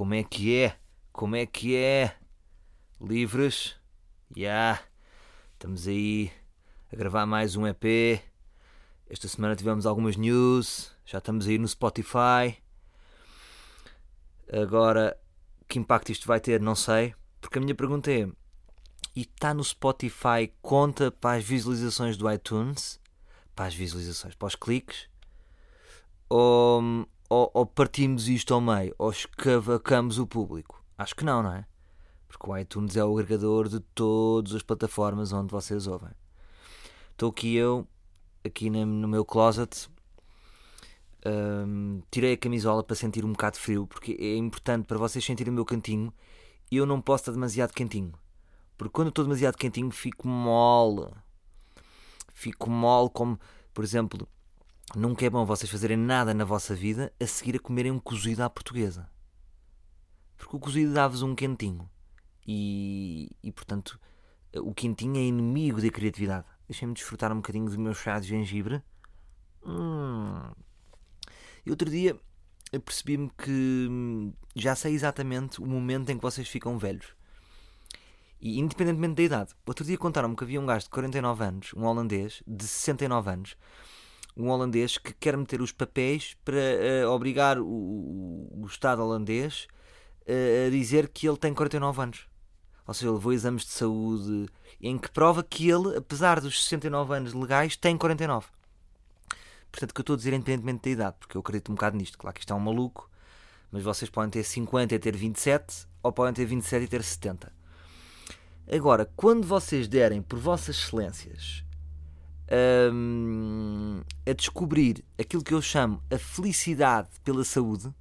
Como é que é? Como é que é? Livres? Já. Yeah. Estamos aí a gravar mais um EP. Esta semana tivemos algumas news. Já estamos aí no Spotify. Agora, que impacto isto vai ter? Não sei. Porque a minha pergunta é... E está no Spotify, conta para as visualizações do iTunes? Para as visualizações, para os cliques? Ou partimos isto ao meio? Ou escavacamos o público? Acho que não, não é? Porque o iTunes é o agregador de todas as plataformas onde vocês ouvem. Estou aqui eu, aqui no meu closet. Tirei a camisola para sentir um bocado de frio, porque é importante para vocês sentirem o meu cantinho. E eu não posso estar demasiado quentinho, porque quando eu estou demasiado quentinho fico mole. Fico mole como, por exemplo, nunca é bom vocês fazerem nada na vossa vida a seguir a comerem um cozido à portuguesa. Porque o cozido dá-vos um quentinho. E portanto, o quentinho é inimigo da criatividade. Deixem-me desfrutar um bocadinho do meu chá de gengibre. E outro dia eu percebi-me que já sei exatamente o momento em que vocês ficam velhos. E independentemente da idade. Outro dia contaram-me que havia um gajo de 49 anos, um holandês, de 69 anos, um holandês que quer meter os papéis para obrigar o Estado holandês a dizer que ele tem 49 anos. Ou seja, ele levou exames de saúde em que prova que ele, apesar dos 69 anos legais, tem 49. Portanto, o que eu estou a dizer é independentemente da idade, porque eu acredito um bocado nisto. Claro que isto é um maluco, mas vocês podem ter 50 e ter 27, ou podem ter 27 e ter 70. Agora, quando vocês derem por vossas excelências a descobrir aquilo que eu chamo a felicidade pela saúde,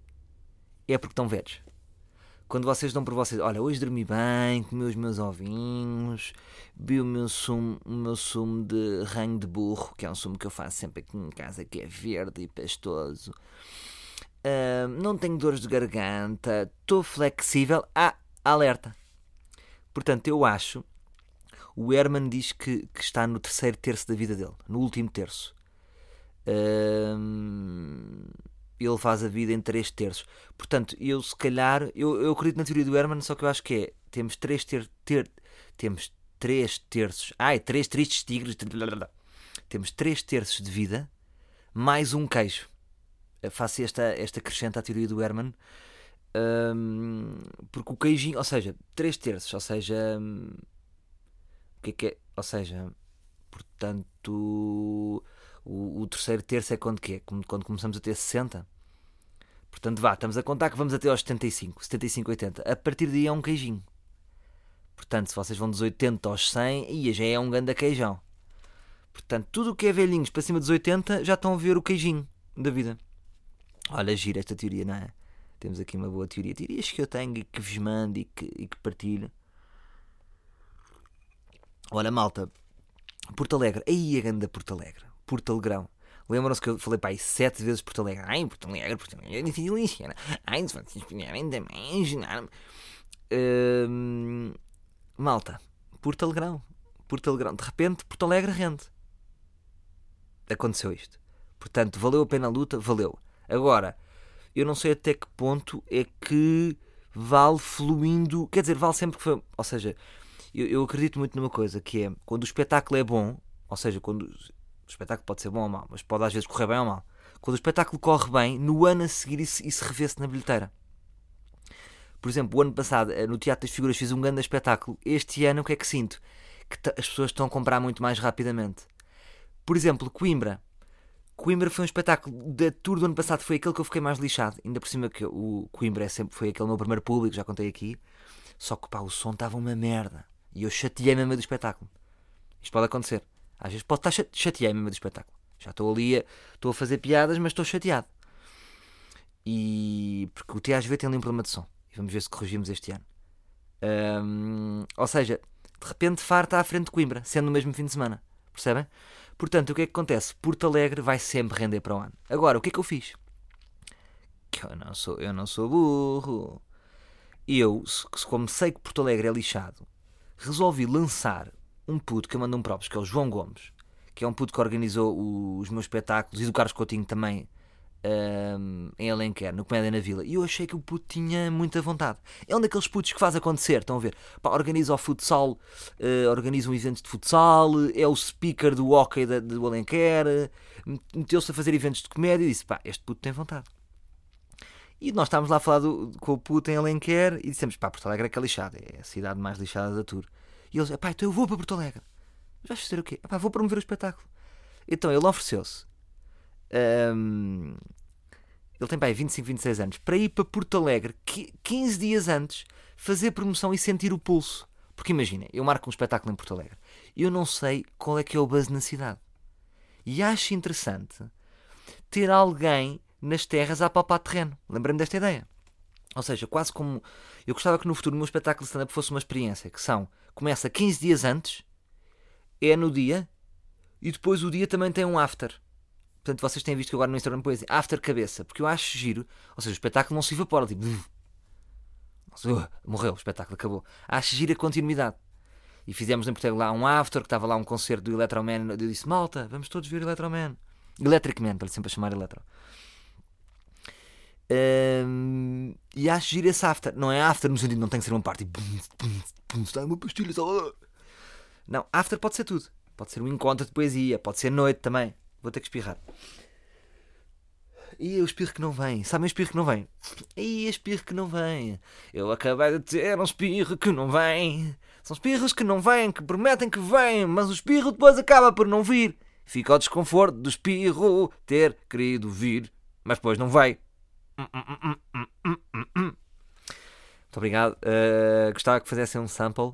é porque estão velhos. Quando vocês dão por vocês, olha, hoje dormi bem, comi os meus ovinhos, bebi o meu sumo de ranho de burro, que é um sumo que eu faço sempre aqui em casa, que é verde e pastoso, não tenho dores de garganta, estou flexível, alerta. Portanto, eu acho, o Herman diz que está no terceiro terço da vida dele, no último terço. Ele faz a vida em 3 terços. Portanto, eu se calhar... Eu acredito na teoria do Herman, só que eu acho que é... Temos 3 terços... Ai, 3 tristes tigres... Temos 3 terços de vida, mais um queijo. Faço esta acrescenta à teoria do Herman. Porque o queijinho... Ou seja, 3 terços. Ou seja... O que é? Ou seja... Portanto... O terceiro terço é quando que é? Quando começamos a ter 60. Portanto, vá, estamos a contar que vamos até aos 75, 75, 80. A partir daí é um queijinho. Portanto, se vocês vão dos 80 aos 100, ia, já é um ganda queijão. Portanto, tudo o que é velhinhos para cima dos 80 já estão a ver o queijinho da vida. Olha, gira esta teoria, não é? Temos aqui uma boa teoria. Teorias que eu tenho e que vos mando e que partilho. Olha, malta, Porto Alegre. Aí a ganda Porto Alegre. Porto Alegrão. Lembram-se que eu falei para aí 7 vezes Porto Alegre. Ai, Porto Alegre, Porto Alegre. Ai, se vocês puderem também imaginar-me. Malta, Porto Alegrão. Porto Alegrão. De repente, Porto Alegre rende. Aconteceu isto. Portanto, valeu a pena a luta? Valeu. Agora, eu não sei até que ponto é que vale fluindo... Quer dizer, vale sempre que foi... Ou seja, eu acredito muito numa coisa, que é quando o espetáculo é bom, ou seja, quando... O espetáculo pode ser bom ou mau, mas pode às vezes correr bem ou mal. Quando o espetáculo corre bem, no ano a seguir isso revê-se na bilheteira. Por exemplo, o ano passado, no Teatro das Figuras, fiz um grande espetáculo. Este ano, o que é que sinto? Que as pessoas estão a comprar muito mais rapidamente. Por exemplo, Coimbra. Coimbra foi um espetáculo da tour do ano passado. Foi aquele que eu fiquei mais lixado. Ainda por cima que o Coimbra foi aquele meu primeiro público, já contei aqui. Só que pá, o som estava uma merda. E eu chateei-me a meio do espetáculo. Isto pode acontecer. Às vezes posso estar chateado mesmo do espetáculo. Já estou ali, estou a fazer piadas, mas estou chateado. E porque o TSF tem ali um problema de som. E vamos ver se corrigimos este ano. Ou seja, de repente Faro está à frente de Coimbra, sendo no mesmo fim de semana. Percebem? Portanto, o que é que acontece? Porto Alegre vai sempre render para o ano. Agora, o que é que eu fiz? Que eu não sou burro. Eu, como sei que Porto Alegre é lixado, resolvi lançar... um puto que eu mando um props, que é o João Gomes, que é um puto que organizou os meus espetáculos, e do Carlos Coutinho também, em Alenquer, no Comédia na Vila, e eu achei que o puto tinha muita vontade. É um daqueles putos que faz acontecer, estão a ver? Pá, organiza o futsal, organiza um evento de futsal, é o speaker do hockey do Alenquer, meteu-se a fazer eventos de comédia e disse, pá, este puto tem vontade. E nós estávamos lá a falar com o puto em Alenquer e dissemos, pá, Porto Alegre é que é lixado, é a cidade mais lixada da tour. E ele disse, pá, então eu vou para Porto Alegre. Mas vais fazer o quê? Pá, vou promover o espetáculo. Então ele ofereceu-se. Ele tem, pá, 25, 26 anos, para ir para Porto Alegre 15 dias antes, fazer promoção e sentir o pulso. Porque imagina, eu marco um espetáculo em Porto Alegre e eu não sei qual é que é o buzz na cidade. E acho interessante ter alguém nas terras a palpar terreno. Lembrei-me desta ideia. Ou seja, quase como... Eu gostava que no futuro o meu espetáculo de stand-up fosse uma experiência, que são... Começa 15 dias antes, é no dia, e depois o dia também tem um after. Portanto, vocês têm visto que agora no Instagram põe assim, after cabeça, porque eu acho giro, ou seja, o espetáculo não se evapora, tipo, morreu, o espetáculo acabou. Acho giro a continuidade. E fizemos em Portugal lá um after, que estava lá um concerto do Electro Man, eu disse, malta, vamos todos ver Electro Man. Electric Man, para sempre a chamar Electro. E acho giro esse after. Não é after no sentido, não tem que ser uma parte, está uma pastilha, só... Não, after pode ser tudo. Pode ser um encontro de poesia, pode ser noite também. Vou ter que espirrar. E o espirro que não vem. Sabem o espirro que não vem? E o espirro que não vem. Eu acabei de ter um espirro que não vem. São espirros que não vêm, que prometem que vêm, mas o espirro depois acaba por não vir. Fica o desconforto do espirro ter querido vir, mas depois não veio. Muito obrigado. Gostava que fizessem um sample.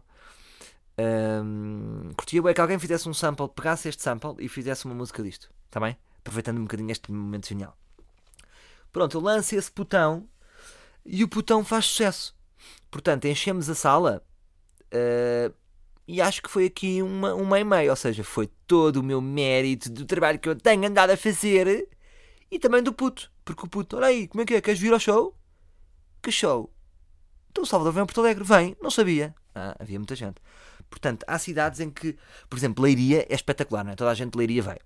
Curtia bem que alguém fizesse um sample, pegasse este sample e fizesse uma música disto, está bem? Aproveitando um bocadinho este momento genial. Pronto, eu lanço esse botão e o botão faz sucesso. Portanto, enchemos a sala e acho que foi aqui uma e meia, ou seja, foi todo o meu mérito do trabalho que eu tenho andado a fazer e também do puto, porque o puto, olha aí, como é que é? Queres vir ao show? Que show? Então o Salvador vem a Porto Alegre, vem, não sabia. Havia muita gente. Portanto, há cidades em que, por exemplo, Leiria é espetacular, não é? Toda a gente de Leiria vai.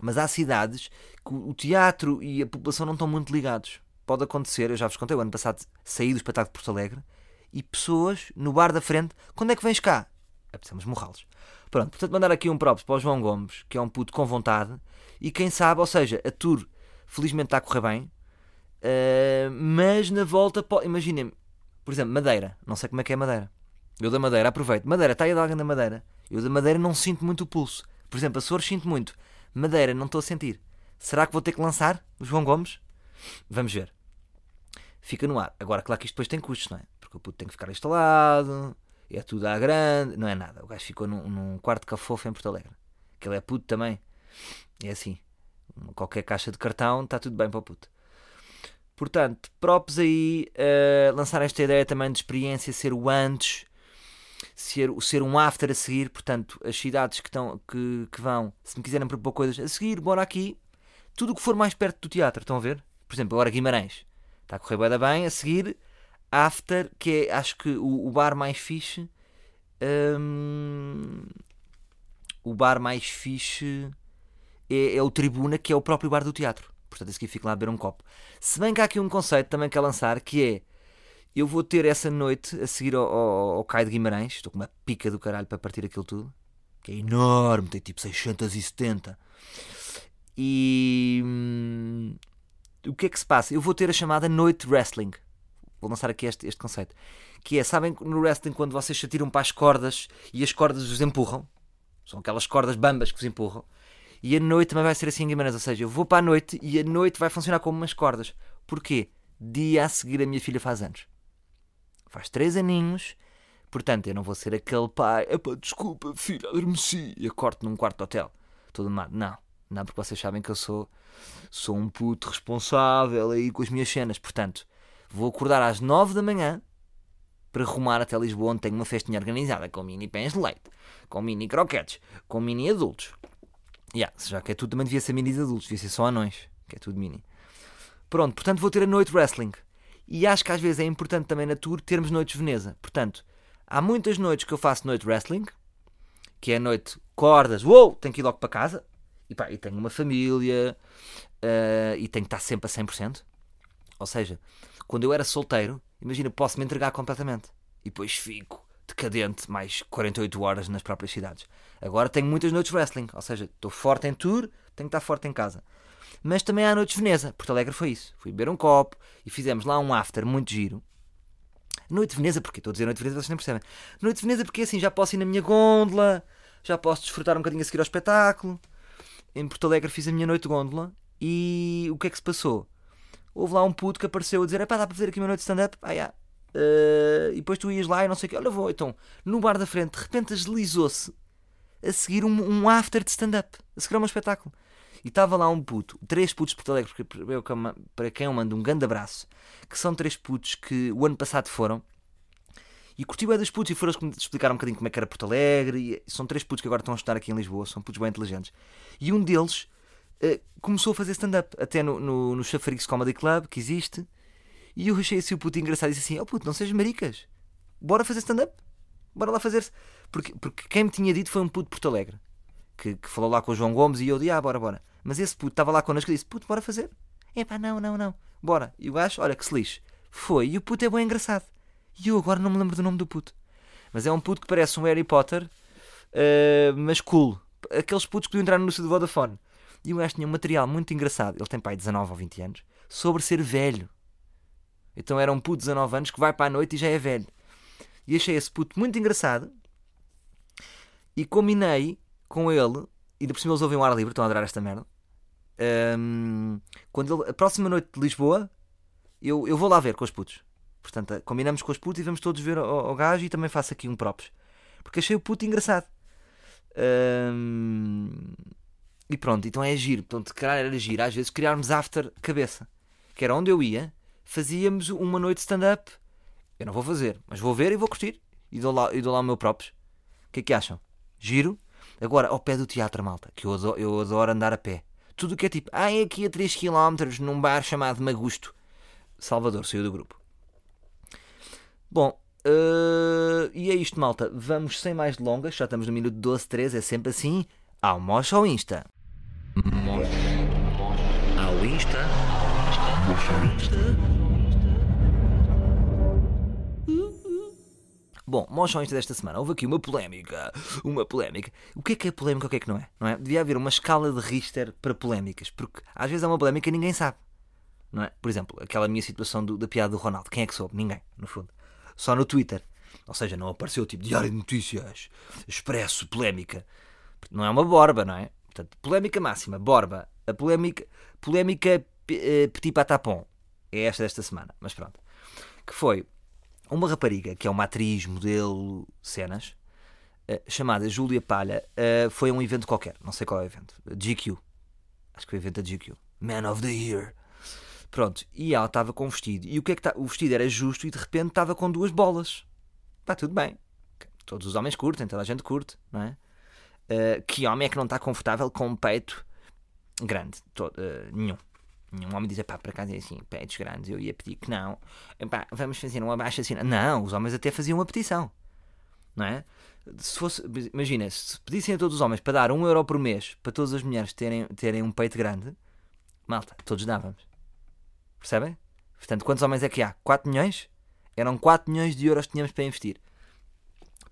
Mas há cidades que o teatro e a população não estão muito ligados. Pode acontecer, eu já vos contei, o ano passado saí do espetáculo de Porto Alegre e pessoas no bar da frente, quando é que vens cá? Precisamos morrá-los. Pronto, portanto, mandar aqui um props para o João Gomes, que é um puto com vontade, e quem sabe, ou seja, a tour felizmente está a correr bem, mas na volta, imaginem, por exemplo, Madeira, não sei como é que é Madeira. Eu da Madeira aproveito. Madeira, está aí alguém da Madeira? Eu da Madeira não sinto muito o pulso. Por exemplo, Açores sinto muito. Madeira, não estou a sentir. Será que vou ter que lançar o João Gomes? Vamos ver. Fica no ar. Agora, claro que isto depois tem custos, não é? Porque o puto tem que ficar instalado, é tudo à grande, não é nada. O gajo ficou num quarto de cafofo em Porto Alegre. Que ele é puto também. É assim. Qualquer caixa de cartão está tudo bem para o puto. Portanto, props aí, lançar esta ideia também de experiência, ser o antes... Ser um after a seguir, portanto, as cidades que vão, se me quiserem propor coisas a seguir, bora aqui, tudo o que for mais perto do teatro, estão a ver? Por exemplo, agora Guimarães, está a correr bué bem, a seguir, after, que é, acho que o bar mais fixe, é o Tribuna, que é o próprio bar do teatro, portanto, a seguir fico lá a beber um copo. Se bem que há aqui um conceito também que é lançar, que é, eu vou ter essa noite a seguir ao Caio de Guimarães. Estou com uma pica do caralho para partir aquilo tudo. Que é enorme, tem tipo 670. E o que é que se passa? Eu vou ter a chamada Noite Wrestling. Vou lançar aqui este conceito. Que é, sabem no wrestling quando vocês se atiram para as cordas e as cordas vos empurram? São aquelas cordas bambas que vos empurram. E a noite também vai ser assim em Guimarães. Ou seja, eu vou para a noite e a noite vai funcionar como umas cordas. Porquê? Dia a seguir a minha filha faz anos. Faz 3 aninhos, portanto eu não vou ser aquele pai, epá, desculpa filha, adormeci, e acordo num quarto de hotel, todo amado. Não, porque vocês sabem que eu sou um puto responsável aí com as minhas cenas, portanto, vou acordar às 9 da manhã para rumar até Lisboa, onde tenho uma festinha organizada, com mini pães de leite, com mini croquetes, com mini adultos. Já que é tudo, também devia ser mini de adultos, devia ser só anões, que é tudo mini. Pronto, portanto vou ter a noite wrestling. E acho que às vezes é importante também na tour termos noites de Veneza. Portanto, há muitas noites que eu faço noite wrestling, que é a noite cordas, uou, tenho que ir logo para casa. E, pá, e tenho uma família e tenho que estar sempre a 100%. Ou seja, quando eu era solteiro, imagina, posso me entregar completamente. E depois fico decadente mais 48 horas nas próprias cidades. Agora tenho muitas noites de wrestling. Ou seja, estou forte em tour, tenho que estar forte em casa. Mas também há noites de Veneza. Porto Alegre foi isso. Fui beber um copo e fizemos lá um after muito giro. Noite de Veneza porquê? Estou a dizer noite de Veneza, vocês não percebem. Noite de Veneza porque assim já posso ir na minha gôndola, já posso desfrutar um bocadinho a seguir ao espetáculo. Em Porto Alegre fiz a minha noite de gôndola e o que é que se passou? Houve lá um puto que apareceu a dizer: pá, dá para fazer aqui uma noite de stand-up? E depois tu ias lá e não sei o quê. Olha, vou. Então, no bar da frente, de repente deslizou-se a seguir um after de stand-up, a seguir a um espetáculo. E estava lá um puto, 3 putos de Porto Alegre, para quem eu mando um grande abraço, que são 3 putos que o ano passado foram, e curtiu é dos putos, e foram os que me explicaram um bocadinho como é que era Porto Alegre, e são 3 putos que agora estão a estudar aqui em Lisboa, são putos bem inteligentes. E um deles começou a fazer stand-up, até no Chafarix Comedy Club, que existe, e eu achei assim o puto engraçado, e disse assim: puto, não sejas maricas, bora fazer stand-up, bora lá fazer-se. Porque quem me tinha dito foi um puto de Porto Alegre, que falou lá com o João Gomes, e eu disse: bora. Mas esse puto estava lá connosco e disse: puto, bora fazer. Não. Bora. E o gajo, olha, que se lixe. Foi. E o puto é bem engraçado. E eu agora não me lembro do nome do puto. Mas é um puto que parece um Harry Potter, mas cool. Aqueles putos que podiam entrar no anúncio do Vodafone. E o gajo tinha um material muito engraçado. Ele tem, pai, 19 ou 20 anos. Sobre ser velho. Então era um puto de 19 anos que vai para a noite e já é velho. E achei esse puto muito engraçado. E combinei com ele... E depois eles ouvem o ar livre, estão a adorar esta merda. Quando a próxima noite de Lisboa, eu vou lá ver com os putos. Portanto, combinamos com os putos e vamos todos ver o gajo, e também faço aqui um props. Porque achei o puto engraçado. E pronto, então é giro. Portanto, criar era giro. Às vezes criarmos after cabeça. Que era onde eu ia, fazíamos uma noite de stand-up. Eu não vou fazer, mas vou ver e vou curtir. E dou lá o meu props. O que é que acham? Giro. Agora, ao pé do teatro, malta, que eu adoro andar a pé. Tudo o que é tipo, é aqui a 3 km num bar chamado Magusto. Salvador saiu do grupo. Bom, e é isto, malta. Vamos sem mais delongas, já estamos no minuto 12:13, é sempre assim. Almocha ao Insta. Ao Insta. Bom, mostra ao Insta desta semana. Houve aqui uma polémica. O que é polémica e o que é que não é? Não é? Devia haver uma escala de Richter para polémicas. Porque às vezes há uma polémica e ninguém sabe. Não é? Por exemplo, aquela minha situação da piada do Ronaldo. Quem é que soube? Ninguém, no fundo. Só no Twitter. Ou seja, não apareceu tipo Diário de Notícias, Expresso, polémica. Não é uma borba, não é? Portanto, polémica máxima, borba. A polémica petit patapon. É esta desta semana. Mas pronto. Que foi... Uma rapariga, que é uma atriz, modelo, cenas, chamada Júlia Palha, foi a um evento qualquer, não sei qual é o evento, GQ, acho que foi o evento da GQ, Man of the Year, pronto, e ela estava com um vestido, e o que é que o vestido era justo e de repente estava com 2 bolas, pá, tudo bem, todos os homens curtem, toda a gente curte, não é? Que homem é que não está confortável com um peito grande? Nenhum. Um homem diz, para cá dizer assim, peitos grandes, eu ia pedir que não. Epá, vamos fazer um abaixo assim. Não, os homens até faziam uma petição. Não é? Se fosse, imagina, se pedissem a todos os homens para dar 1 euro por mês para todas as mulheres terem um peito grande, malta, todos dávamos. Percebem? Portanto, quantos homens é que há? 4 milhões? Eram 4 milhões de euros que tínhamos para investir.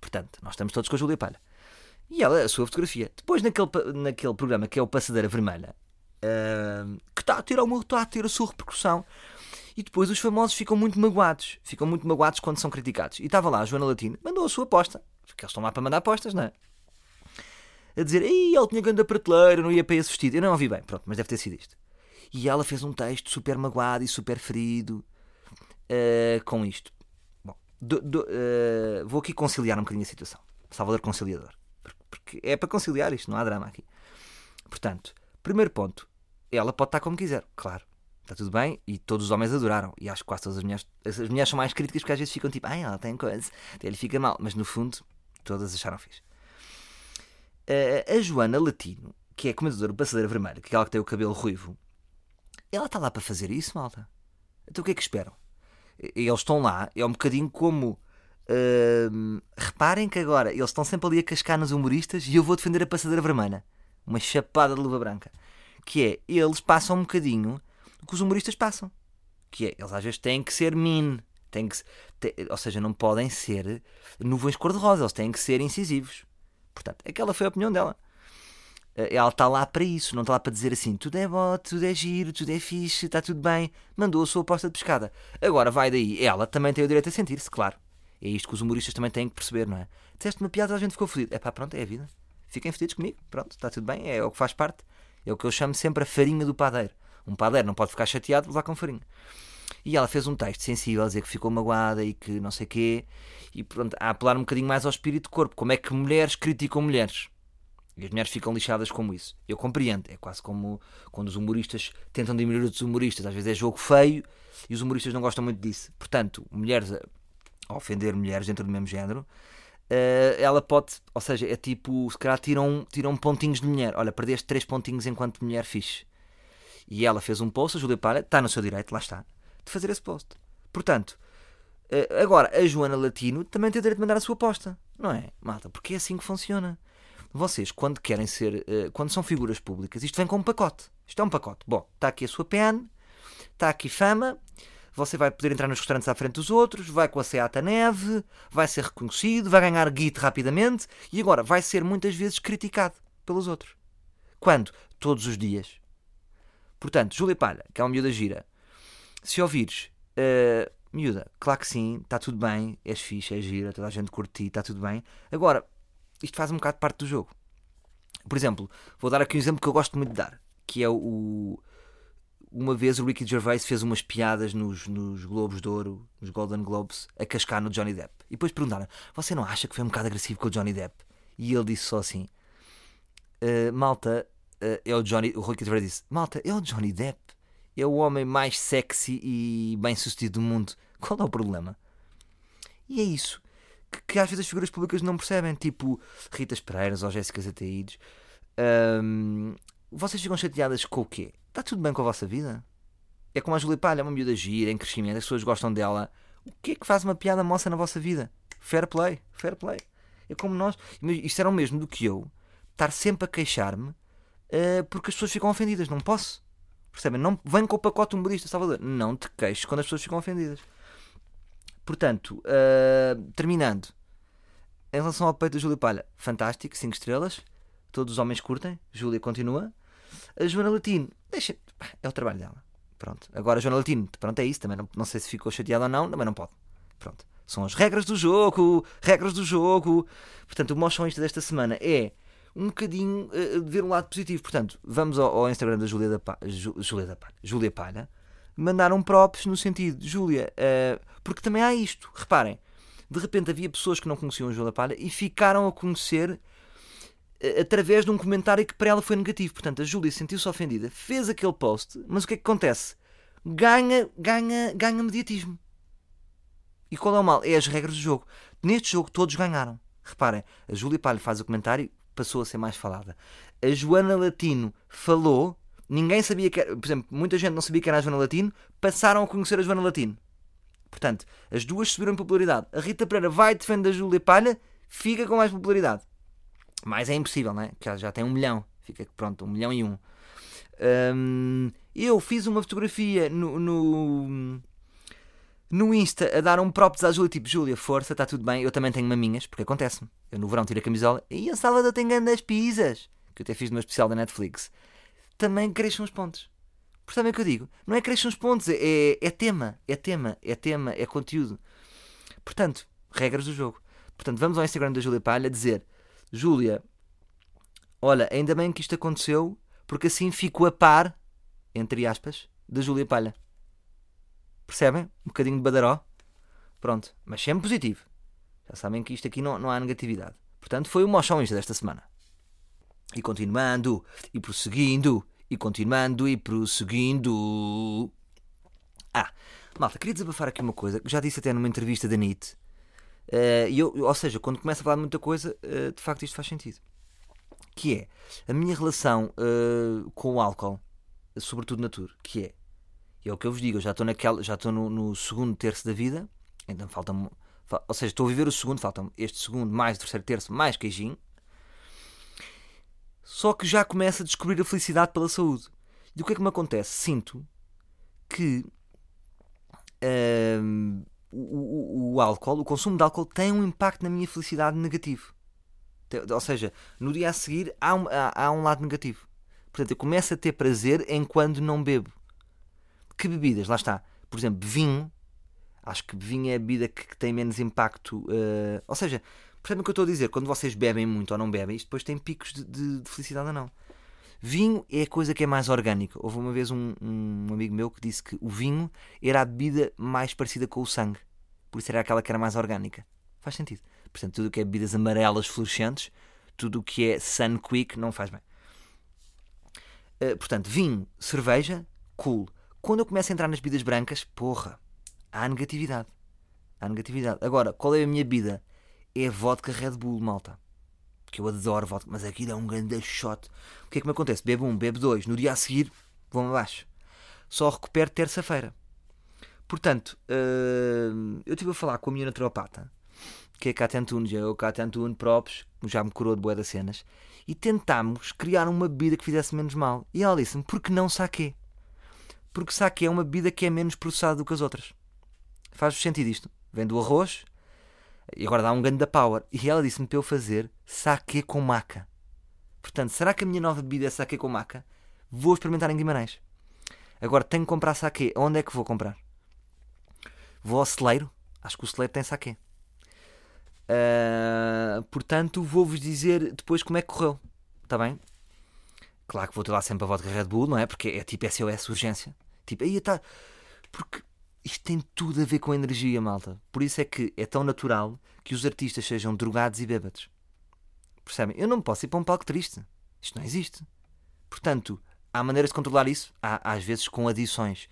Portanto, nós estamos todos com a Júlia Palha. E ela, a sua fotografia. Depois, naquele programa que é o Passadeira Vermelha, que está a ter a sua repercussão, e depois os famosos ficam muito magoados quando são criticados. E estava lá a Joana Latino, mandou a sua aposta, porque eles estão lá para mandar apostas, não é? A dizer, ele tinha grande prateleira, não ia para esse vestido. Eu não ouvi bem, pronto, mas deve ter sido isto. E ela fez um texto super magoado e super ferido com isto. Bom, vou aqui conciliar um bocadinho a situação. Salvador conciliador, porque é para conciliar isto, não há drama aqui. Portanto, primeiro ponto, ela pode estar como quiser, claro, está tudo bem, e todos os homens adoraram, e acho que quase todas as mulheres são mais críticas, porque às vezes ficam tipo, ela tem coisa, ele fica mal, mas no fundo, todas acharam fixe. A Joana Latino, que é comentadora do Passadeira Vermelha, que é ela que tem o cabelo ruivo, ela está lá para fazer isso, malta. Então o que é que esperam? Eles estão lá, é um bocadinho como... reparem que agora, eles estão sempre ali a cascar nos humoristas, e eu vou defender a Passadeira Vermelha. uma chapada de luva branca, que é, eles passam um bocadinho o que os humoristas passam, que é, eles às vezes têm que ser mean, têm que, ou seja, não podem ser nuvens cor-de-rosa, eles têm que ser incisivos. Portanto, aquela foi a opinião dela. Ela está lá para isso, não está lá para dizer assim, tudo é bom, tudo é giro, tudo é fixe, está tudo bem, mandou a sua aposta de pescada. Agora vai daí, ela também tem o direito a sentir-se, claro. É isto que os humoristas também têm que perceber, não é? Disseste uma piada, a gente ficou fodido. É pá, pronto, é a vida. Fiquem fodidos comigo, pronto, está tudo bem, é o que faz parte. É o que eu chamo sempre a farinha do padeiro. Um padeiro não pode ficar chateado lá com farinha. E ela fez um texto sensível a dizer que ficou magoada e que não sei quê. E pronto, a apelar um bocadinho mais ao espírito do corpo. Como é que mulheres criticam mulheres? E as mulheres ficam lixadas como isso. Eu compreendo. É quase como quando os humoristas tentam diminuir outros humoristas. Às vezes é jogo feio e os humoristas não gostam muito disso. Portanto, mulheres a ofender mulheres dentro do mesmo género, ela pode... Ou seja, é tipo... Se calhar tiram pontinhos de mulher. Olha, perdeste 3 pontinhos enquanto mulher fixe. E ela fez um post, a Júlia Palha, está no seu direito, lá está, de fazer esse post. Portanto, agora, a Joana Latino também tem o direito de mandar a sua aposta. Não é, malta? Porque é assim que funciona. Vocês, quando querem ser, quando são figuras públicas, isto vem com um pacote. Isto é um pacote. Bom, está aqui a sua PN, está aqui fama, você vai poder entrar nos restaurantes à frente dos outros, vai com a Seata Neve, vai ser reconhecido, vai ganhar guito rapidamente e agora vai ser muitas vezes criticado pelos outros. Quando? Todos os dias. Portanto, Júlia Palha, que é uma miúda gira, se ouvires, miúda, claro que sim, está tudo bem, és fixe, és gira, toda a gente curte ti, está tudo bem. Agora, isto faz um bocado parte do jogo. Por exemplo, vou dar aqui um exemplo que eu gosto muito de dar, que é o... Uma vez o Ricky Gervais fez umas piadas nos Globos de Ouro, nos Golden Globes, a cascar no Johnny Depp. E depois perguntaram, você não acha que foi um bocado agressivo com o Johnny Depp? E ele disse só assim, malta, é o Johnny... O Ricky Gervais disse, malta, é o Johnny Depp. É o homem mais sexy e bem-sucedido do mundo. Qual é o problema? E é isso que às vezes as figuras públicas não percebem, tipo Rita Pereira ou Jéssica Ataide. Vocês ficam chateadas com o quê? Está tudo bem com a vossa vida? É como a Júlia Palha, é uma miúda gira, em crescimento, as pessoas gostam dela. O que é que faz uma piada moça na vossa vida? Fair play, fair play. É como nós, isto era o mesmo do que eu estar sempre a queixar-me porque as pessoas ficam ofendidas, não posso. Percebem? Não, vem com o pacote humorista, Salvador. Não te queixes quando as pessoas ficam ofendidas. Portanto, terminando, em relação ao peito da Júlia Palha, fantástico, 5 estrelas, todos os homens curtem, Júlia continua. A Joana Latino, deixa, é o trabalho dela, pronto. Agora a Joana Latino, pronto, é isso, também não sei se ficou chateada ou não, também não pode, pronto. São as regras do jogo, portanto o motionista desta semana é um bocadinho de ver um lado positivo, portanto vamos ao Instagram da Júlia Palha. Mandaram props no sentido, Júlia, porque também há isto, reparem, de repente havia pessoas que não conheciam a Júlia Palha e ficaram a conhecer através de um comentário que para ela foi negativo. Portanto, a Júlia sentiu-se ofendida, fez aquele post, mas o que é que acontece? Ganha mediatismo. E qual é o mal? É as regras do jogo. Neste jogo todos ganharam. Reparem, a Júlia Palha faz o comentário, passou a ser mais falada. A Joana Latino falou... Ninguém sabia que era, por exemplo, muita gente não sabia que era a Joana Latino, passaram a conhecer a Joana Latino. Portanto, as duas subiram em popularidade. A Rita Pereira vai defender a Júlia Palha, fica com mais popularidade. Mas é impossível, não é? Porque ela já tem 1 milhão. Fica, pronto, 1 milhão e 1. Eu fiz uma fotografia no Insta a dar um props à Júlia, tipo, Júlia, força, está tudo bem. Eu também tenho maminhas, porque acontece-me. Eu no verão tiro a camisola e a Salvador tem grandes pizzas, que eu até fiz numa especial da Netflix. Também cresçam os pontos. Percebem o que eu digo? Não é cresçam os pontos, é tema, é conteúdo. Portanto, regras do jogo. Portanto, vamos ao Instagram da Júlia Palha dizer, Júlia, olha, ainda bem que isto aconteceu, porque assim fico a par, entre aspas, da Júlia Palha. Percebem? Um bocadinho de badaró. Pronto, mas sempre positivo. Já sabem que isto aqui não há negatividade. Portanto, foi o moção isto desta semana. E continuando, e prosseguindo, e continuando, e prosseguindo. Malta, queria desabafar aqui uma coisa que já disse até numa entrevista da NIT. Ou seja, quando começo a falar de muita coisa, de facto isto faz sentido. Que é a minha relação com o álcool, sobretudo na tour. Que é, e é o que eu vos digo, eu já estou no segundo terço da vida, então falta-me. Ou seja, estou a viver o segundo, falta-me este segundo, mais o terceiro terço, mais queijinho. Só que já começo a descobrir a felicidade pela saúde. E o que é que me acontece? Sinto que o álcool, o consumo de álcool tem um impacto na minha felicidade negativo. Ou seja, no dia a seguir há um lado negativo. Portanto, eu começo a ter prazer enquanto não bebo. Que bebidas? Lá está. Por exemplo, vinho. Acho que vinho é a bebida que tem menos impacto. Ou seja, percebem o que eu estou a dizer? Quando vocês bebem muito ou não bebem, isto depois tem picos de felicidade ou não. Vinho é a coisa que é mais orgânica. Houve uma vez um amigo meu que disse que o vinho era a bebida mais parecida com o sangue. Por isso era aquela que era mais orgânica. Faz sentido. Portanto, tudo o que é bebidas amarelas fluorescentes, tudo o que é Sun Quick, não faz bem. Portanto, vinho, cerveja, cool. Quando eu começo a entrar nas bebidas brancas, porra, há negatividade. Há negatividade. Agora, qual é a minha bebida? É vodka Red Bull, malta. Porque eu adoro vodka, mas aquilo é um grande shot. O que é que me acontece? Bebo um, bebo dois. No dia a seguir, vou-me abaixo. Só recupero terça-feira. Portanto, eu estive a falar com a minha naturopata, que é a Katia Antunes. Eu, Katia Antunes, próprios, já me curou de bué das cenas. E tentámos criar uma bebida que fizesse menos mal. E ela disse-me, por que não saquê? Porque saquê é uma bebida que é menos processada do que as outras. Faz-vos sentido isto? Vem do arroz... E agora dá um grande da power. E ela disse-me para eu fazer saquê com maca. Portanto, será que a minha nova bebida é saquê com maca? Vou experimentar em Guimarães. Agora tenho que comprar saquê. Onde é que vou comprar? Vou ao celeiro. Acho que o celeiro tem saquê. Portanto, vou-vos dizer depois como é que correu. Está bem? Claro que vou ter lá sempre a vodka Red Bull, não é? Porque é tipo SOS, urgência. Tipo, aí está... Porque... Isto tem tudo a ver com a energia, malta. Por isso é que é tão natural que os artistas sejam drogados e bêbados. Percebem? Eu não posso ir para um palco triste. Isto não existe. Portanto, há maneiras de controlar isso. Há, às vezes, com adições.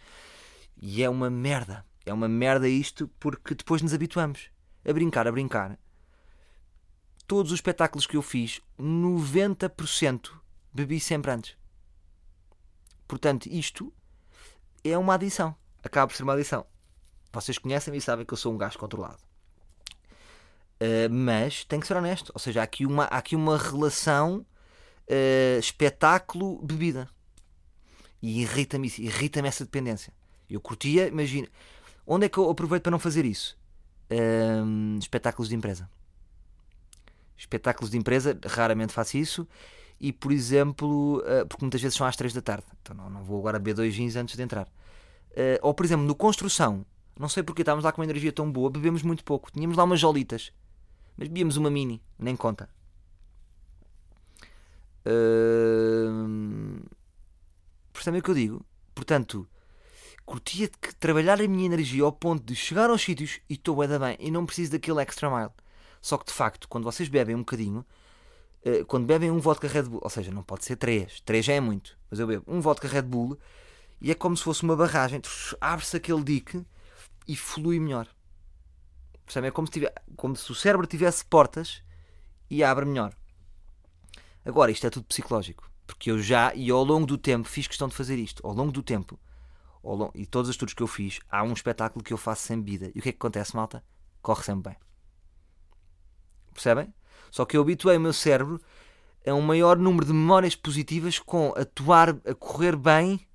E é uma merda. É uma merda isto porque depois nos habituamos a brincar, a brincar. Todos os espetáculos que eu fiz, 90% bebi sempre antes. Portanto, isto é uma adição. Acaba por ser uma adição. Vocês conhecem-me e sabem que eu sou um gajo controlado. Mas tem que ser honesto. Ou seja, há aqui uma relação espetáculo-bebida. E irrita-me essa dependência. Eu curtia, imagina. Onde é que eu aproveito para não fazer isso? Espetáculos de empresa. Espetáculos de empresa, raramente faço isso. E, por exemplo, porque muitas vezes são às 3 da tarde. Então não vou agora beber 2 gins antes de entrar. Ou, por exemplo, no Construção, não sei porque estávamos lá com uma energia tão boa, bebemos muito pouco. Tínhamos lá umas jolitas, mas bebíamos uma mini, nem conta. Percebem o que eu digo? Portanto, curtia de trabalhar a minha energia ao ponto de chegar aos sítios e estou bué da bem, e não preciso daquele extra mile. Só que, de facto, quando vocês bebem um bocadinho, quando bebem um vodka Red Bull, ou seja, não pode ser 3 já é muito, mas eu bebo um vodka Red Bull. E é como se fosse uma barragem. Abre-se aquele dique e flui melhor. Percebem? É como se o cérebro tivesse portas e abre melhor. Agora, isto é tudo psicológico. Porque e ao longo do tempo, fiz questão de fazer isto. Ao longo do tempo, e todos os estudos que eu fiz, há um espetáculo que eu faço sem bebida. E o que é que acontece, malta? Corre sempre bem. Percebem? Só que eu habituei o meu cérebro a um maior número de memórias positivas com atuar, a correr bem...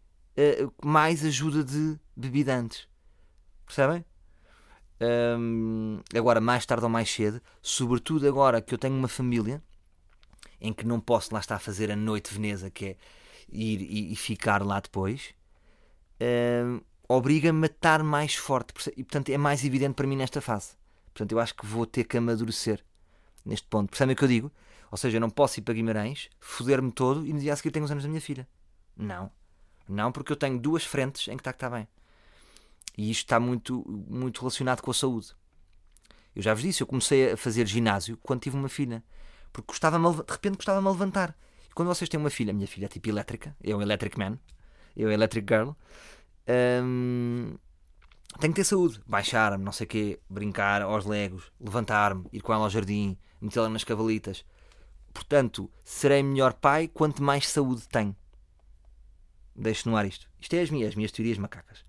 mais ajuda de bebida antes. Percebem? Agora, mais tarde ou mais cedo, sobretudo agora que eu tenho uma família em que não posso lá estar a fazer a noite Veneza, que é ir e ficar lá depois, obriga-me a estar mais forte. E, portanto, é mais evidente para mim nesta fase. Portanto, eu acho que vou ter que amadurecer neste ponto. Percebem o que eu digo? Ou seja, eu não posso ir para Guimarães, foder-me todo e no dia a seguir tenho os anos da minha filha. Não, porque eu tenho 2 frentes em que está bem. E isto está muito, muito relacionado com a saúde. Eu já vos disse, eu comecei a fazer ginásio quando tive uma filha. Porque de repente gostava-me a levantar. E quando vocês têm uma filha, a minha filha é tipo elétrica, eu Electric Man, eu Electric Girl, tenho que ter saúde. Baixar-me, não sei o quê, brincar aos legos, levantar-me, ir com ela ao jardim, metê-la nas cavalitas. Portanto, serei melhor pai quanto mais saúde tenho. Deixo no ar isto. Isto é as minhas teorias macacas.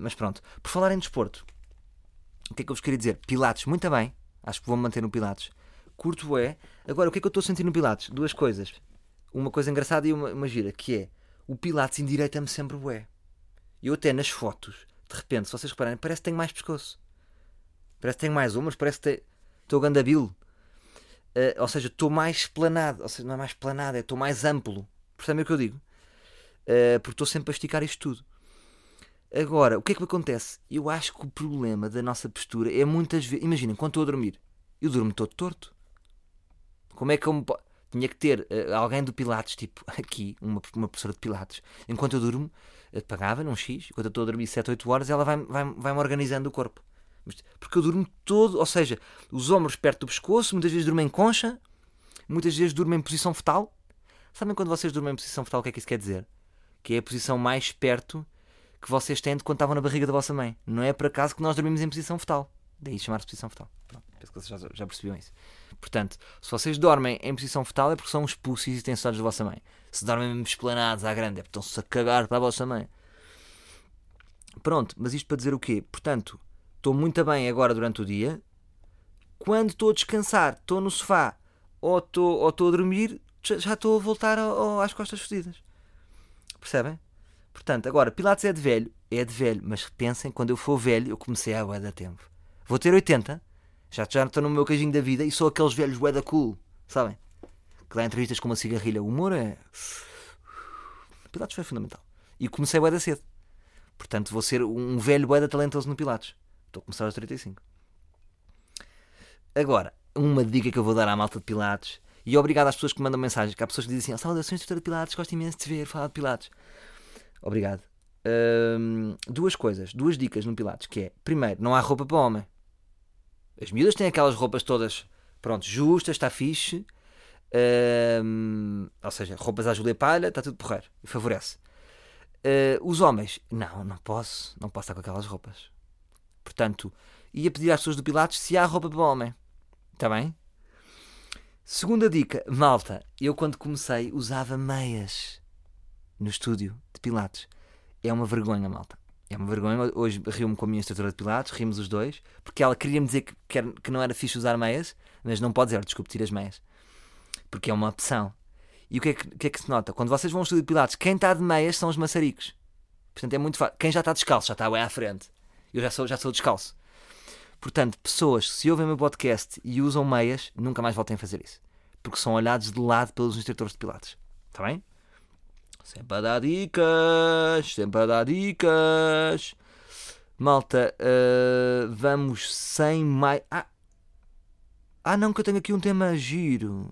Mas pronto. Por falar em desporto, o que é que eu vos queria dizer? Pilates, muito bem. Acho que vou manter no Pilates. curto bué. Agora, o que é que eu estou a sentir no Pilates? Duas coisas. Uma coisa engraçada e uma gira, que é o Pilates endireita-me sempre bué. Eu até nas fotos, de repente, se vocês repararem, parece que tenho mais pescoço. Parece que tenho mais ombros, parece que estou gandabil. Ou seja, estou mais esplanado. Ou seja, não é mais esplanado, estou mais amplo. Percebem o que eu digo? Porque estou sempre a esticar isto tudo. Agora, o que é que me acontece? Eu acho que o problema da nossa postura é muitas vezes... Imaginem, quando estou a dormir, eu durmo todo torto. Como é que eu me... Tinha que ter alguém do Pilates, tipo, aqui, uma professora de Pilates. Enquanto eu durmo, pagava num X. Enquanto eu estou a dormir 7, 8 horas, ela vai-me organizando o corpo. Porque eu durmo todo... Ou seja, os ombros perto do pescoço, muitas vezes durmo em concha, muitas vezes durmo em posição fetal. Sabem quando vocês dormem em posição fetal, o que é que isso quer dizer? Que é a posição mais perto... que vocês têm de quando estavam na barriga da vossa mãe. Não é por acaso que nós dormimos em posição fetal. Daí chamar-se posição fetal. Pronto, penso que vocês já percebiam isso. Portanto, se vocês dormem em posição fetal é porque são uns pussies e têm saudades da vossa mãe. Se dormem mesmo esplanados à grande é porque estão-se a cagar para a vossa mãe. Pronto, mas isto para dizer o quê? Portanto, estou muito bem agora durante o dia. Quando estou a descansar, estou no sofá ou estou a dormir, já estou a voltar às costas fodidas. Percebem? Portanto, agora, Pilates é de velho, mas pensem, quando eu for velho, eu comecei a bué da tempo. Vou ter 80, já estou no meu queijinho da vida e sou aqueles velhos bué da cool, sabem? Que dá entrevistas com uma cigarrilha. O humor é... Pilates foi fundamental. E comecei bué da cedo. Portanto, vou ser um velho bué da talentoso no Pilates. Estou a começar aos 35. Agora, uma dica que eu vou dar à malta de Pilates, e obrigado às pessoas que me mandam mensagens, que há pessoas que dizem assim, saudações, instrutora de Pilates, gosto imenso de te ver, falar de Pilates. Obrigado. Duas coisas, duas dicas no Pilates, que é, primeiro, não há roupa para homem. As miúdas têm aquelas roupas todas, pronto, justas, está fixe. Ou seja, roupas à Júlia Palha, está tudo porreiro, favorece. Os homens, não posso estar com aquelas roupas. Portanto, ia pedir às pessoas do Pilates se há roupa para homem. Está bem? Segunda dica, malta, eu quando comecei usava meias. No estúdio de Pilates. É uma vergonha, malta. É uma vergonha. Hoje rio-me com a minha instrutora de Pilates, rimos os dois, porque ela queria-me dizer que não era fixe usar meias, mas não pode dizer, desculpe, tira as meias. Porque é uma opção. E o que é que se nota? Quando vocês vão ao estúdio de Pilates, quem está de meias são os maçaricos. Portanto, é muito fácil. Quem já está descalço, já está bem à frente. Eu já sou descalço. Portanto, pessoas que se ouvem o meu podcast e usam meias, nunca mais voltem a fazer isso. Porque são olhados de lado pelos instrutores de Pilates. Está bem? Sempre a dar dicas, sempre a dar dicas. Malta, vamos sem mais... Não, que eu tenho aqui um tema giro.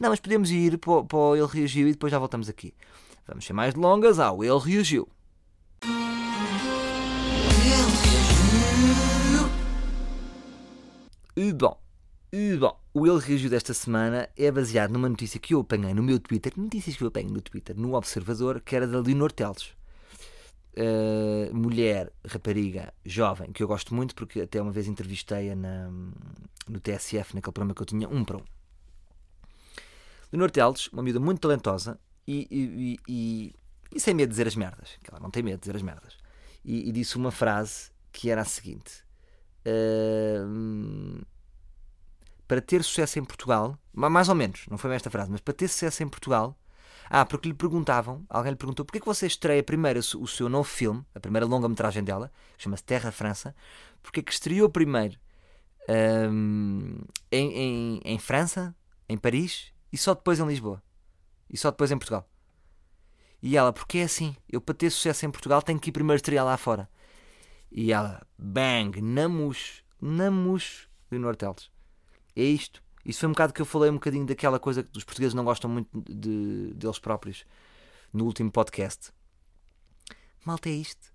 Não, mas podemos ir para o Ele Reagiu e depois já voltamos aqui. Vamos sem mais delongas ao Ele Reagiu. E bom, o Ele Reagiu desta semana é baseado numa notícia que eu apanhei no meu Twitter, notícias que eu apanho no Twitter, no Observador, que era da Leonor Teles. Mulher, rapariga, jovem, que eu gosto muito, porque até uma vez entrevistei-a no TSF, naquele programa que eu tinha, 1 para 1. Leonor Teles, uma miúda muito talentosa e sem medo de dizer as merdas, que ela não tem medo de dizer as merdas, e disse uma frase que era a seguinte... Para ter sucesso em Portugal, mais ou menos, não foi esta frase, mas para ter sucesso em Portugal, porque lhe perguntavam, alguém lhe perguntou, porquê que você estreia primeiro o seu novo filme, a primeira longa-metragem dela, chama-se Terra França, porquê que estreou primeiro em França, em Paris, e só depois em Lisboa, e só depois em Portugal. E ela, porque é assim, eu para ter sucesso em Portugal tenho que ir primeiro estrear lá fora. E ela, bang, namus, Leonor Teles. É isto. Isso foi um bocado que eu falei, um bocadinho daquela coisa que os portugueses não gostam muito deles próprios no último podcast. Malta, é isto.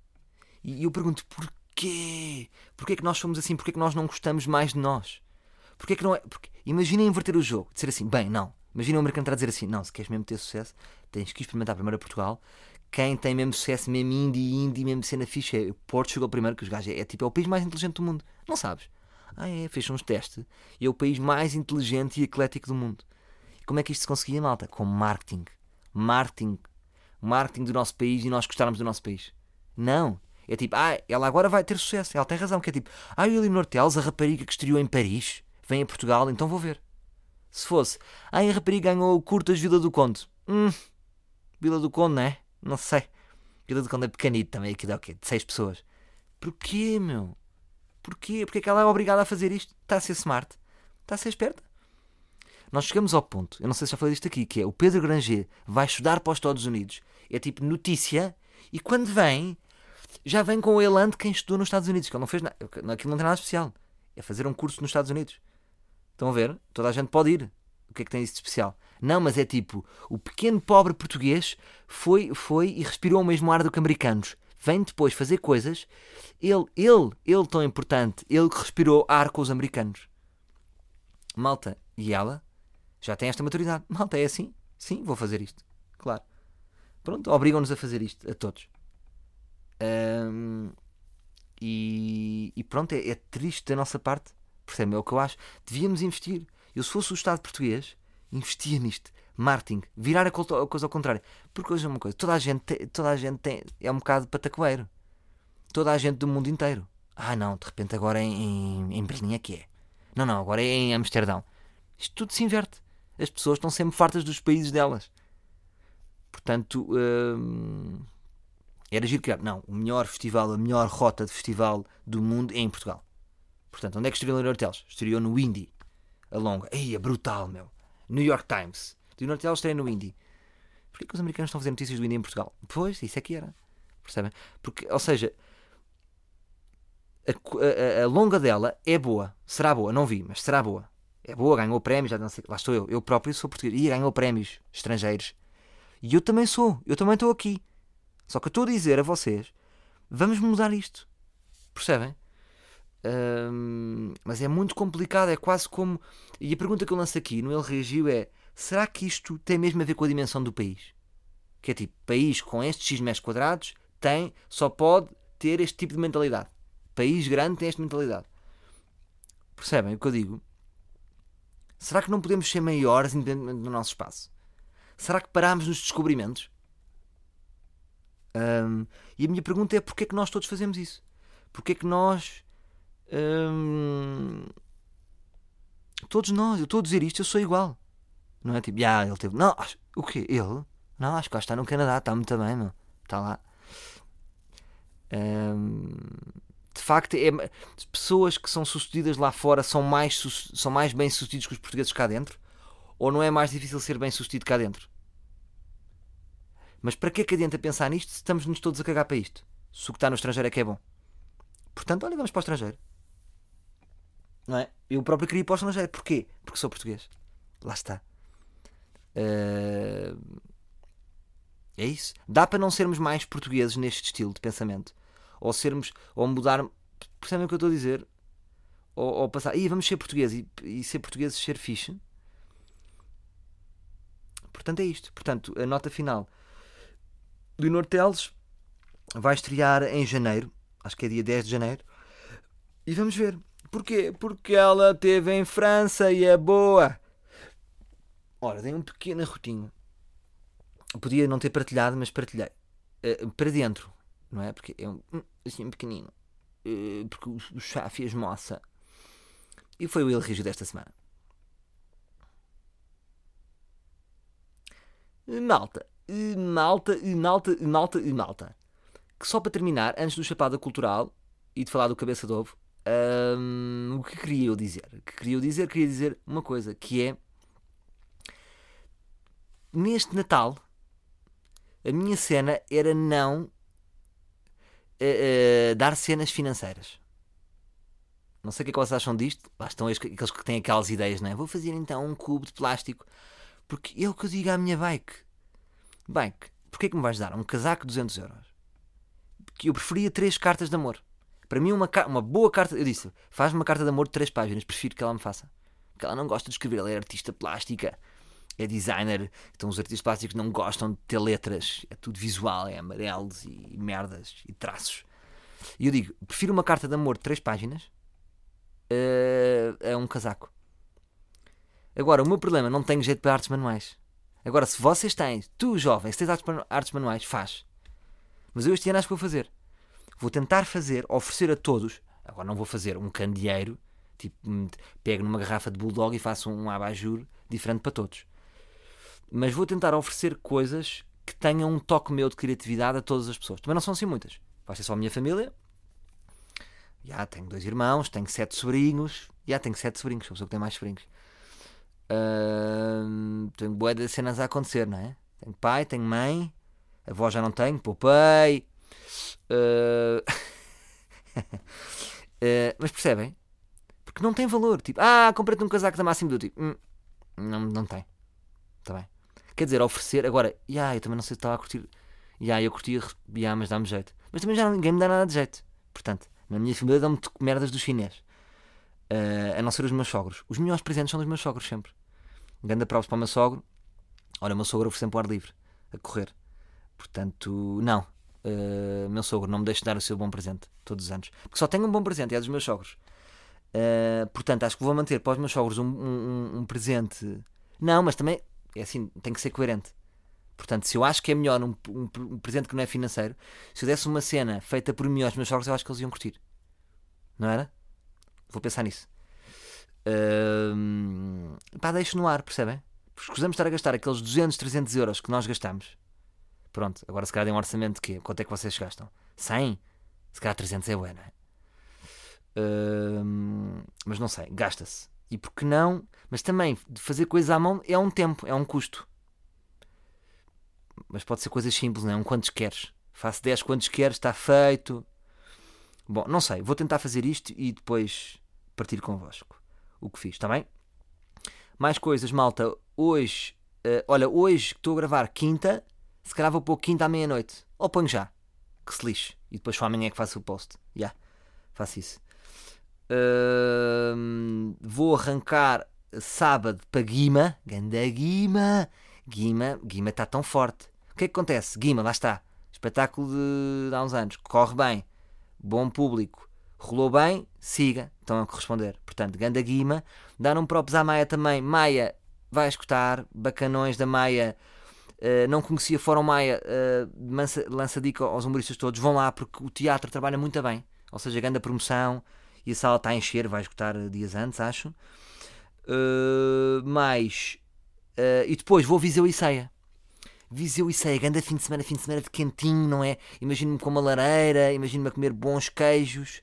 E eu pergunto, porquê? Porquê é que nós somos assim? Porquê é que nós não gostamos mais de nós? Porquê é que não é... Porque... Imaginem inverter o jogo. Dizer assim, bem, não. Imaginem o americano estar a dizer assim, não, se queres mesmo ter sucesso, tens que experimentar primeiro a Portugal. Quem tem mesmo sucesso, mesmo Indy, mesmo cena ficha, é Portugal primeiro, que os gajos é o país mais inteligente do mundo. Não sabes? Fez uns testes e é o país mais inteligente e eclético do mundo. E como é que isto se conseguia, malta? Com marketing. Marketing do nosso país e nós gostarmos do nosso país. Não. É tipo, ela agora vai ter sucesso. Ela tem razão, que é tipo, a Leonor Teles, a rapariga que estreou em Paris, vem a Portugal, então vou ver. Se fosse, em Rapariga ganhou o curtas Vila do Conde. Vila do Conde, não é? Não sei. Vila do Conde é pequenito também, aquilo é o quê? De 6 pessoas. Porquê, meu? Porquê? Porque é que ela é obrigada a fazer isto? Está a ser smart. Está a ser esperta. Nós chegamos ao ponto, eu não sei se já falei disto aqui, que é o Pedro Granger vai estudar para os Estados Unidos. É tipo notícia, e quando vem, já vem com o elan de quem estudou nos Estados Unidos, que ele não fez nada, aquilo não tem nada especial. É fazer um curso nos Estados Unidos. Estão a ver? Toda a gente pode ir. O que é que tem isso de especial? Não, mas é tipo, o pequeno pobre português foi e respirou o mesmo ar do que americanos. Vem depois fazer coisas, ele tão importante, ele que respirou ar com os americanos. Malta, e ela já tem esta maturidade. Malta, é assim? Sim, vou fazer isto. Claro. Pronto, obrigam-nos a fazer isto, a todos. E pronto, é triste da nossa parte. Percebe? É o que eu acho. Devíamos investir. Eu, se fosse o Estado português, investia nisto. Marketing. Virar a coisa ao contrário. Porque hoje é uma coisa. Toda a gente tem, é um bocado patacoeiro. Toda a gente do mundo inteiro. Ah, não, de repente agora é em Berlim é que é. Não, agora é em Amsterdão. Isto tudo se inverte. As pessoas estão sempre fartas dos países delas. Portanto, era giro criar. Não, o melhor festival, a melhor rota de festival do mundo é em Portugal. Portanto, onde é que estreou Leonor Teles? Estreou no Indy. A longa. Ei, é brutal, meu. New York Times. Leonor Teles estreia no Indy. Porquê que os americanos estão a fazer notícias do Indy em Portugal? Pois, isso é que era. Percebem? Porque, ou seja, a longa dela é boa. Será boa? Não vi, mas será boa. É boa, ganhou prémios, já não sei. Lá estou eu. Eu próprio sou português. E ganhou prémios estrangeiros. E eu também sou. Eu também estou aqui. Só que eu estou a dizer a vocês, vamos mudar isto. Percebem? Mas é muito complicado, é quase como... E a pergunta que eu lanço aqui, no Ele Reagiu, é: será que isto tem mesmo a ver com a dimensão do país? Que é tipo, país com estes x metros quadrados tem, só pode ter este tipo de mentalidade. País grande tem esta mentalidade. Percebem o que eu digo? Será que não podemos ser maiores independentemente do nosso espaço? Será que parámos nos descobrimentos? E a minha pergunta é: porquê é que nós todos fazemos isso? Porquê é que nós todos nós, eu estou a dizer isto, eu sou igual, não é? Tipo, ele teve, não, acho, o quê? Ele? Não, acho que lá está no Canadá, está muito bem, meu. Está lá. De facto, pessoas que são sucedidas lá fora são mais bem sucedidos que os portugueses cá dentro, ou não é mais difícil ser bem sucedido cá dentro? Mas para que é que adianta pensar nisto se estamos-nos todos a cagar para isto? Se o que está no estrangeiro é que é bom. Portanto, olha, vamos para o estrangeiro. Não é? Eu próprio queria ir para o estrangeiro. Porquê? Porque sou português. Lá está. É isso. Dá para não sermos mais portugueses neste estilo de pensamento. Ou sermos, ou mudar... Percebem o que eu estou a dizer? Ou passar... vamos ser portugueses. E ser portugueses, ser fixe. Portanto, é isto. Portanto, a nota final. Leonor Teles vai estrear em janeiro. Acho que é dia 10 de janeiro. E vamos ver. Porquê? Porque ela esteve em França e é boa. Ora, dei um pequeno arrotinho. Podia não ter partilhado, mas partilhei. Para dentro, não é? Porque é assim pequenino. Porque o chá fez moça. E foi o Ele Reagiu desta semana. Malta. Que só para terminar, antes do Chapada Cultural e de falar do Cabeça de Ovo, o que queria eu dizer? Queria dizer uma coisa, que é: neste Natal, a minha cena era não dar cenas financeiras. Não sei o que é que vocês acham disto. Lá estão aqueles que têm aquelas ideias, não é? Vou fazer então um cubo de plástico, porque é o que eu digo à minha bike. Bike, porquê é que me vais dar um casaco de 200 €? Que eu preferia 3 cartas de amor. Para mim, uma boa carta... Eu disse, faz-me uma carta de amor de 3 páginas. Prefiro que ela me faça. Porque ela não gosta de escrever. Ela é artista plástica. É designer. Então os artistas plásticos não gostam de ter letras. É tudo visual. É amarelos e merdas e traços. E eu digo, prefiro uma carta de amor de 3 páginas a um casaco. Agora, o meu problema, não tenho jeito para artes manuais. Agora, se vocês têm... Tu, jovem, se tens artes manuais, faz. Mas eu este ano acho que vou fazer. Vou tentar fazer, oferecer a todos. Agora não vou fazer um candeeiro Tipo, pego numa garrafa de Bulldog e faço um abajur diferente para todos. Mas vou tentar oferecer coisas que tenham um toque meu de criatividade a todas as pessoas. Também não são assim muitas. Vai ser só a minha família. Já tenho 2 irmãos, tenho 7 sobrinhos. Já tenho 7 sobrinhos, sou a pessoa que tem mais sobrinhos. Tenho bué de cenas a acontecer, não é? Tenho pai, tenho mãe. Avó já não tenho, poupei. Mas percebem? Porque não tem valor. Tipo, comprei-te um casaco da Máximo Duty. Não tem. Está bem. Quer dizer, oferecer. Agora, eu também não sei se estava a curtir. Eu curtia, mas dá-me jeito. Mas também já ninguém me dá nada de jeito. Portanto, na minha família dão-me merdas dos chinês. A não ser os meus sogros. Os melhores presentes são dos meus sogros, sempre. Um grande aplauso para o meu sogro. Olha, o meu sogro oferece sempre o ar livre, a correr. Portanto, não. Meu sogro, não me deixe dar o seu bom presente todos os anos. Porque só tenho um bom presente, é dos meus sogros. Portanto, acho que vou manter para os meus sogros um presente. Não, mas também é assim, tem que ser coerente. Portanto, se eu acho que é melhor um presente que não é financeiro, se eu desse uma cena feita por mim aos meus sogros, eu acho que eles iam curtir. Não era? Vou pensar nisso. Deixo no ar, percebem? Porque escusamos estar a gastar aqueles 200, 300 euros que nós gastamos. Pronto, agora se calhar tem um orçamento de quê? Quanto é que vocês gastam? 100? Se calhar 300 é bué, não é? Mas não sei, gasta-se. E porque não? Mas também, de fazer coisas à mão é um tempo, é um custo. Mas pode ser coisas simples, não é? Um quantos queres. Faço 10 quantos queres, está feito. Bom, não sei, vou tentar fazer isto e depois partir convosco o que fiz, está bem? Mais coisas, malta. Hoje, hoje que estou a gravar quinta, se calhar vou pôr quinta à meia-noite. Ou ponho já, que se lixe. E depois só amanhã é que faço o post. Já, faço isso. Vou arrancar sábado para Guima. Ganda Guima. Guima está tão forte. O que é que acontece? Guima, lá está. Espetáculo de há uns anos. Corre bem. Bom público. Rolou bem. Siga. Estão a corresponder. Portanto, ganda Guima. Dá um props à Maia também. Maia vai escutar. Bacanões da Maia. Não conhecia Fórum Maia. Lança dica aos humoristas todos. Vão lá porque o teatro trabalha muito bem. Ou seja, ganda promoção. E a sala está a encher, vai esgotar dias antes, acho. E depois vou Viseu e Ceia. Viseu e Ceia, grande fim de semana de quentinho, não é? Imagino-me com uma lareira, imagino-me a comer bons queijos.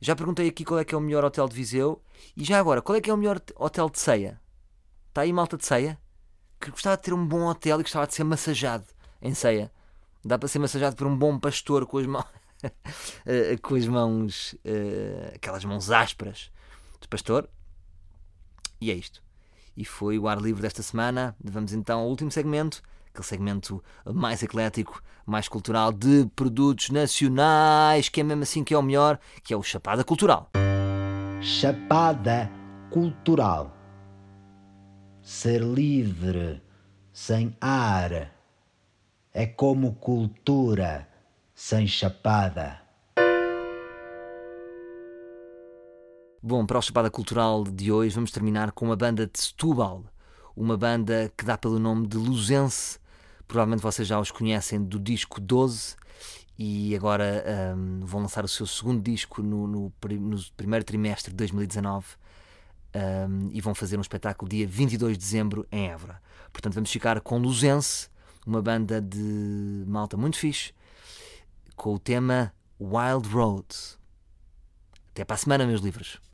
Já perguntei aqui qual é que é o melhor hotel de Viseu. E já agora, qual é que é o melhor hotel de Ceia? Está aí malta de Ceia? Que gostava de ter um bom hotel e gostava de ser massageado em Ceia. Dá para ser massageado por um bom pastor com as mãos... com as mãos aquelas mãos ásperas de pastor. E é isto. E foi o ar livre desta semana. Vamos então ao último segmento, aquele segmento mais eclético, mais cultural, de produtos nacionais, que é mesmo assim que é o melhor, que é o Chapada Cultural. Chapada Cultural. Ser livre, sem ar, é como cultura sem chapada. Bom, para o Chapada Cultural de hoje vamos terminar com uma banda de Setúbal, uma banda que dá pelo nome de Luzense. Provavelmente vocês já os conhecem do disco 12 e agora vão lançar o seu segundo disco no primeiro trimestre de 2019 e vão fazer um espetáculo dia 22 de dezembro em Évora. Portanto vamos ficar com Luzense, uma banda de malta muito fixe, com o tema Wild Road. Até para a semana, meus livros.